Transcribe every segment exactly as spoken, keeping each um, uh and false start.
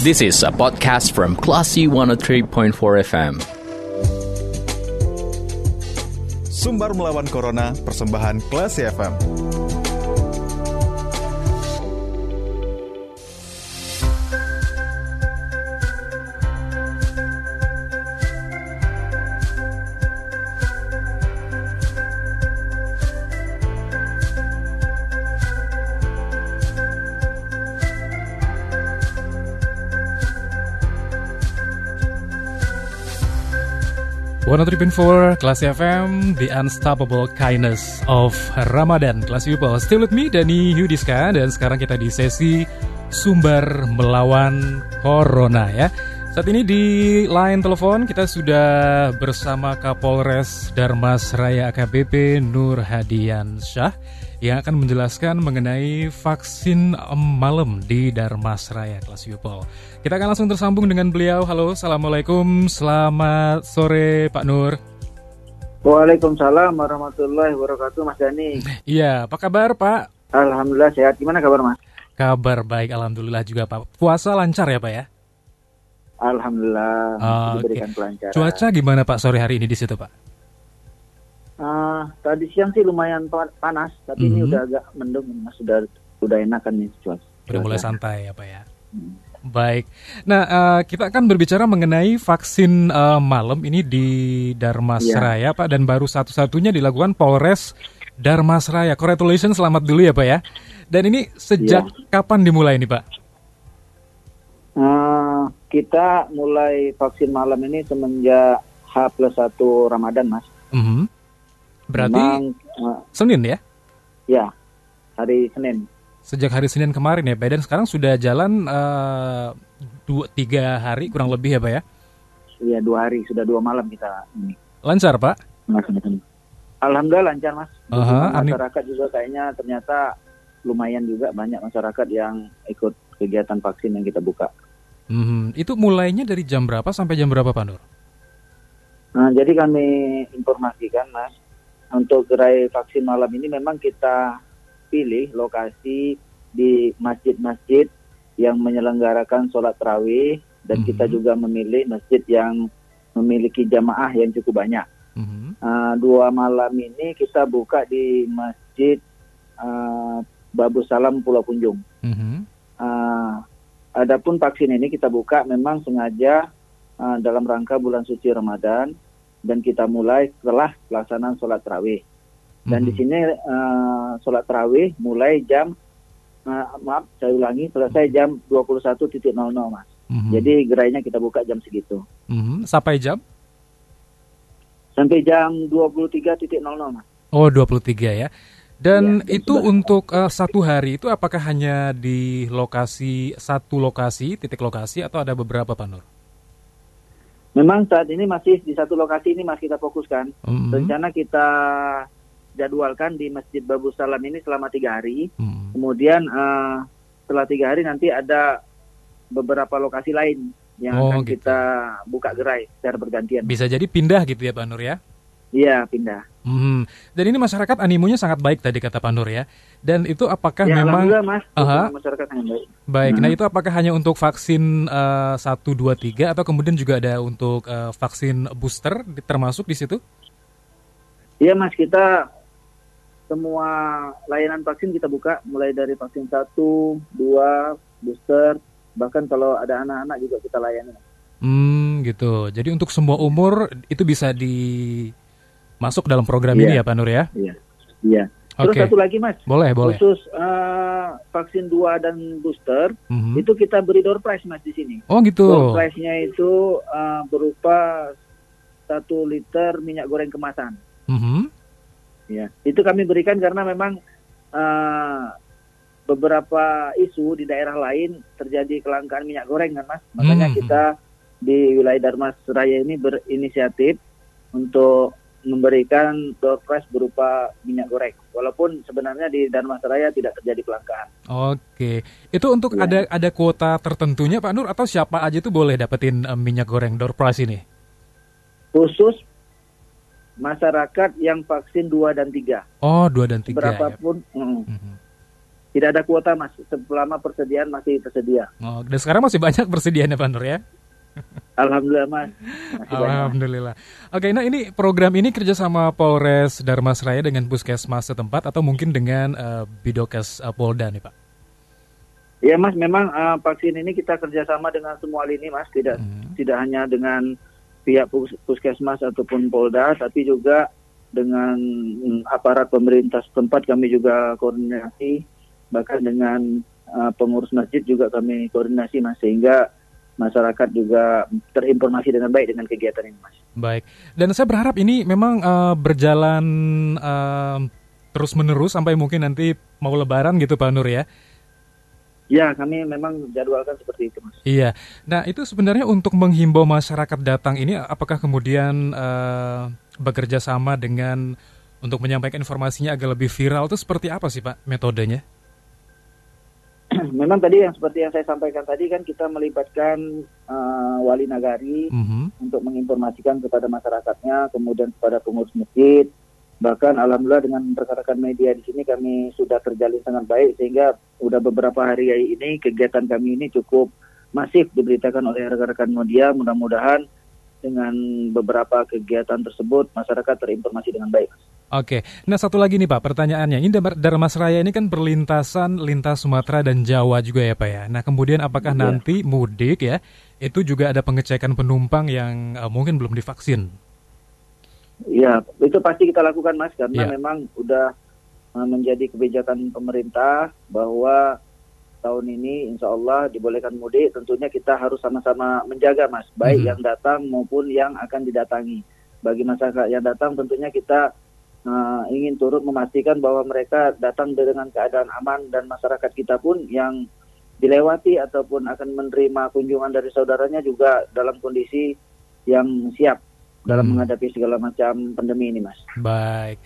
This is a podcast from Classy one oh three point four F M. Sumbar Melawan Corona, persembahan Classy F M. one oh three point four Classy F M, The Unstoppable Kindness of Ramadan. Classy people, still with me, Dani Yudiska. Dan sekarang kita di sesi Sumbar Melawan Corona ya. Saat ini di line telepon kita sudah bersama Kapolres Dharmasraya A K B P Nurhadiansyah yang akan menjelaskan mengenai vaksin malam di Dharmasraya. Classy people, kita akan langsung tersambung dengan beliau. Halo, Assalamualaikum, selamat sore Pak Nur. Waalaikumsalam warahmatullahi wabarakatuh Mas Dani. Iya, apa kabar Pak? Alhamdulillah sehat, gimana kabar Mas? Kabar baik, Alhamdulillah juga Pak. Puasa lancar ya Pak ya? Alhamdulillah, oh, diberikan okay. Kelancaran. Cuaca gimana Pak sore hari ini di situ Pak? Uh, tadi siang sih lumayan panas, tapi mm-hmm. ini udah agak mendung Mas, udah, udah enakan nih cuaca. Udah mulai santai ya Pak ya? Hmm. Baik, nah uh, kita akan berbicara mengenai vaksin uh, malam ini di Dharmasraya ya. Pak, dan baru satu-satunya dilakukan Polres Dharmasraya. Congratulations, selamat dulu ya Pak ya. Dan ini sejak ya. Kapan dimulai nih Pak? Uh, kita mulai vaksin malam ini semenjak H plus satu Ramadan Mas. Mm-hmm. Berarti memang, uh, Senin ya? Ya, hari Senin. Sejak hari Senin kemarin ya, Pak, dan sekarang sudah jalan uh, dua, tiga hari kurang lebih ya Pak ya? Iya, dua hari, sudah dua malam kita ini. Lancar Pak? Alhamdulillah lancar Mas. Uh-huh, masyarakat amin. Juga kayaknya ternyata lumayan juga banyak masyarakat yang ikut kegiatan vaksin yang kita buka. Hmm, itu mulainya dari jam berapa sampai jam berapa Pak Nur? Nah, jadi kami informasikan Mas, untuk gerai vaksin malam ini memang kita pilih lokasi di masjid-masjid yang menyelenggarakan sholat tarawih, dan mm-hmm. kita juga memilih masjid yang memiliki jamaah yang cukup banyak. Mm-hmm. Uh, dua malam ini kita buka di masjid uh, Babu Salam Pulau Punjung. Mm-hmm. Uh, adapun vaksin ini kita buka memang sengaja uh, dalam rangka bulan suci Ramadan, dan kita mulai setelah pelaksanaan sholat tarawih. Dan mm-hmm. di sini uh, sholat tarawih mulai jam, uh, maaf saya ulangi, selesai jam dua puluh satu nol nol Mas. Mm-hmm. Jadi gerainya kita buka jam segitu. Mm-hmm. Sampai jam? Sampai jam dua puluh tiga nol nol Mas. Oh, dua puluh tiga ya. Dan ya, itu untuk uh, satu hari itu apakah hanya di lokasi, satu lokasi, titik lokasi, atau ada beberapa Pak Nur? Memang saat ini masih di satu lokasi ini Mas kita fokuskan. Mm-hmm. Rencana kita jadwalkan di Masjid Babu Salam ini selama tiga hari, hmm. kemudian uh, setelah tiga hari nanti ada beberapa lokasi lain yang oh, akan gitu. Kita buka gerai secara bergantian. Bisa jadi pindah gitu ya Pak Nur ya? Iya, pindah. Hmm. Dan ini masyarakat animonya sangat baik tadi kata Pak Nur ya. Dan itu apakah ya, memang Mas, uh-huh. masyarakat yang baik. Baik, hmm. nah itu apakah hanya untuk vaksin uh, satu, dua, tiga atau kemudian juga ada untuk uh, vaksin booster termasuk di situ? Iya Mas, kita semua layanan vaksin kita buka, mulai dari vaksin satu, dua, booster, bahkan kalau ada anak-anak juga kita layani. Hmm, gitu. Jadi untuk semua umur itu bisa di masuk dalam program ya. Ini ya Pak Nur ya? Iya. Iya. Terus okay. satu lagi Mas. Boleh, boleh. Khusus uh, vaksin dua dan booster, mm-hmm. itu kita beri door prize Mas di sini. Oh, gitu. Door prize-nya itu uh, berupa satu liter minyak goreng kemasan. Mhm. Ya, itu kami berikan karena memang uh, beberapa isu di daerah lain terjadi kelangkaan minyak goreng kan Mas. Makanya hmm. kita di wilayah Dharmasraya ini berinisiatif untuk memberikan door prize berupa minyak goreng. Walaupun sebenarnya di Dharmasraya tidak terjadi kelangkaan. Oke. Itu untuk ya. ada ada kuota tertentunya Pak Nur, atau siapa aja itu boleh dapetin um, minyak goreng door prize ini? Khusus masyarakat yang vaksin dua dan tiga. Oh, dua dan tiga. Berapapun ya. mm, mm-hmm. Tidak ada kuota mas, selama persediaan masih tersedia. Oh, dan sekarang masih banyak persediaannya Pak Nur ya? Alhamdulillah mas. Masih Alhamdulillah. Banyak. Oke, nah ini program ini kerja sama Polres Dharmasraya dengan Puskesmas setempat atau mungkin dengan uh, Bidokes uh, Polda nih Pak? Ya mas, memang uh, vaksin ini kita kerjasama dengan semua lini mas, tidak hmm. tidak hanya dengan pihak pus- Puskesmas ataupun Polda, tapi juga dengan aparat pemerintah setempat kami juga koordinasi, bahkan dengan uh, pengurus masjid juga kami koordinasi mas, sehingga masyarakat juga terinformasi dengan baik dengan kegiatan ini mas. Baik, dan saya berharap ini memang uh, berjalan uh, terus menerus sampai mungkin nanti mau Lebaran gitu Pak Nur ya? Ya, kami memang jadwalkan seperti itu mas. Iya, nah itu sebenarnya untuk menghimbau masyarakat datang ini apakah kemudian uh, bekerja sama dengan untuk menyampaikan informasinya agak lebih viral itu seperti apa sih Pak metodenya? Memang tadi yang seperti yang saya sampaikan tadi kan kita melibatkan uh, wali nagari mm-hmm. untuk menginformasikan kepada masyarakatnya, kemudian kepada pengurus masjid, bahkan alhamdulillah dengan rekan-rekan media di sini kami sudah terjalin sangat baik sehingga sudah beberapa hari ini kegiatan kami ini cukup masif diberitakan oleh rekan-rekan media. Mudah-mudahan dengan beberapa kegiatan tersebut masyarakat terinformasi dengan baik. Oke, nah satu lagi nih Pak pertanyaannya, ini Dharmasraya ini kan berlintasan lintas Sumatera dan Jawa juga ya Pak ya. Nah kemudian apakah ya. nanti mudik ya, itu juga ada pengecekan penumpang yang uh, mungkin belum divaksin? Ya, itu pasti kita lakukan Mas, karena ya. memang udah uh, menjadi kebijakan pemerintah bahwa tahun ini insya Allah dibolehkan mudik, tentunya kita harus sama-sama menjaga mas, baik hmm. yang datang maupun yang akan didatangi. Bagi masyarakat yang datang tentunya kita uh, ingin turut memastikan bahwa mereka datang dengan keadaan aman, dan masyarakat kita pun yang dilewati ataupun akan menerima kunjungan dari saudaranya juga dalam kondisi yang siap dalam hmm. menghadapi segala macam pandemi ini mas. Baik.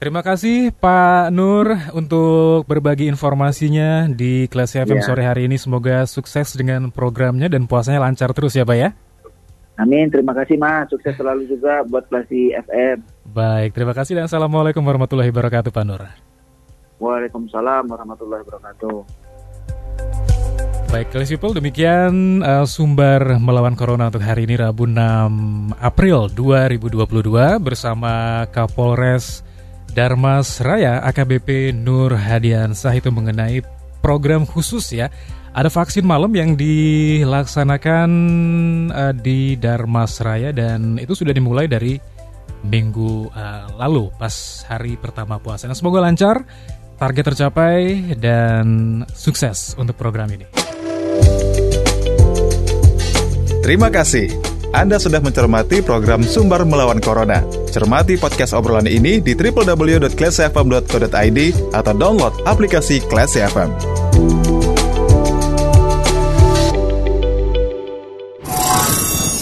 Terima kasih Pak Nur untuk berbagi informasinya di Classy F M yeah. sore hari ini. Semoga sukses dengan programnya dan puasanya lancar terus ya Pak ya. Amin, terima kasih Mas. Sukses selalu juga buat Classy F M. Baik, terima kasih dan Assalamualaikum warahmatullahi wabarakatuh Pak Nur. Waalaikumsalam warahmatullahi wabarakatuh. Baik, Classy People, demikian uh, Sumbar Melawan Corona untuk hari ini Rabu enam April dua ribu dua puluh dua bersama Kapolres Dharmasraya A K B P Nurhadiansyah itu mengenai program khusus ya. Ada vaksin malam yang dilaksanakan uh, di Dharmasraya dan itu sudah dimulai dari minggu uh, lalu pas hari pertama puasa. Nah, semoga lancar, target tercapai dan sukses untuk program ini. Terima kasih. Anda sudah mencermati program Sumbar Melawan Corona. Cermati podcast obrolan ini di double-u double-u double-u titik classy f m dot co titik i d atau download aplikasi Classy F M.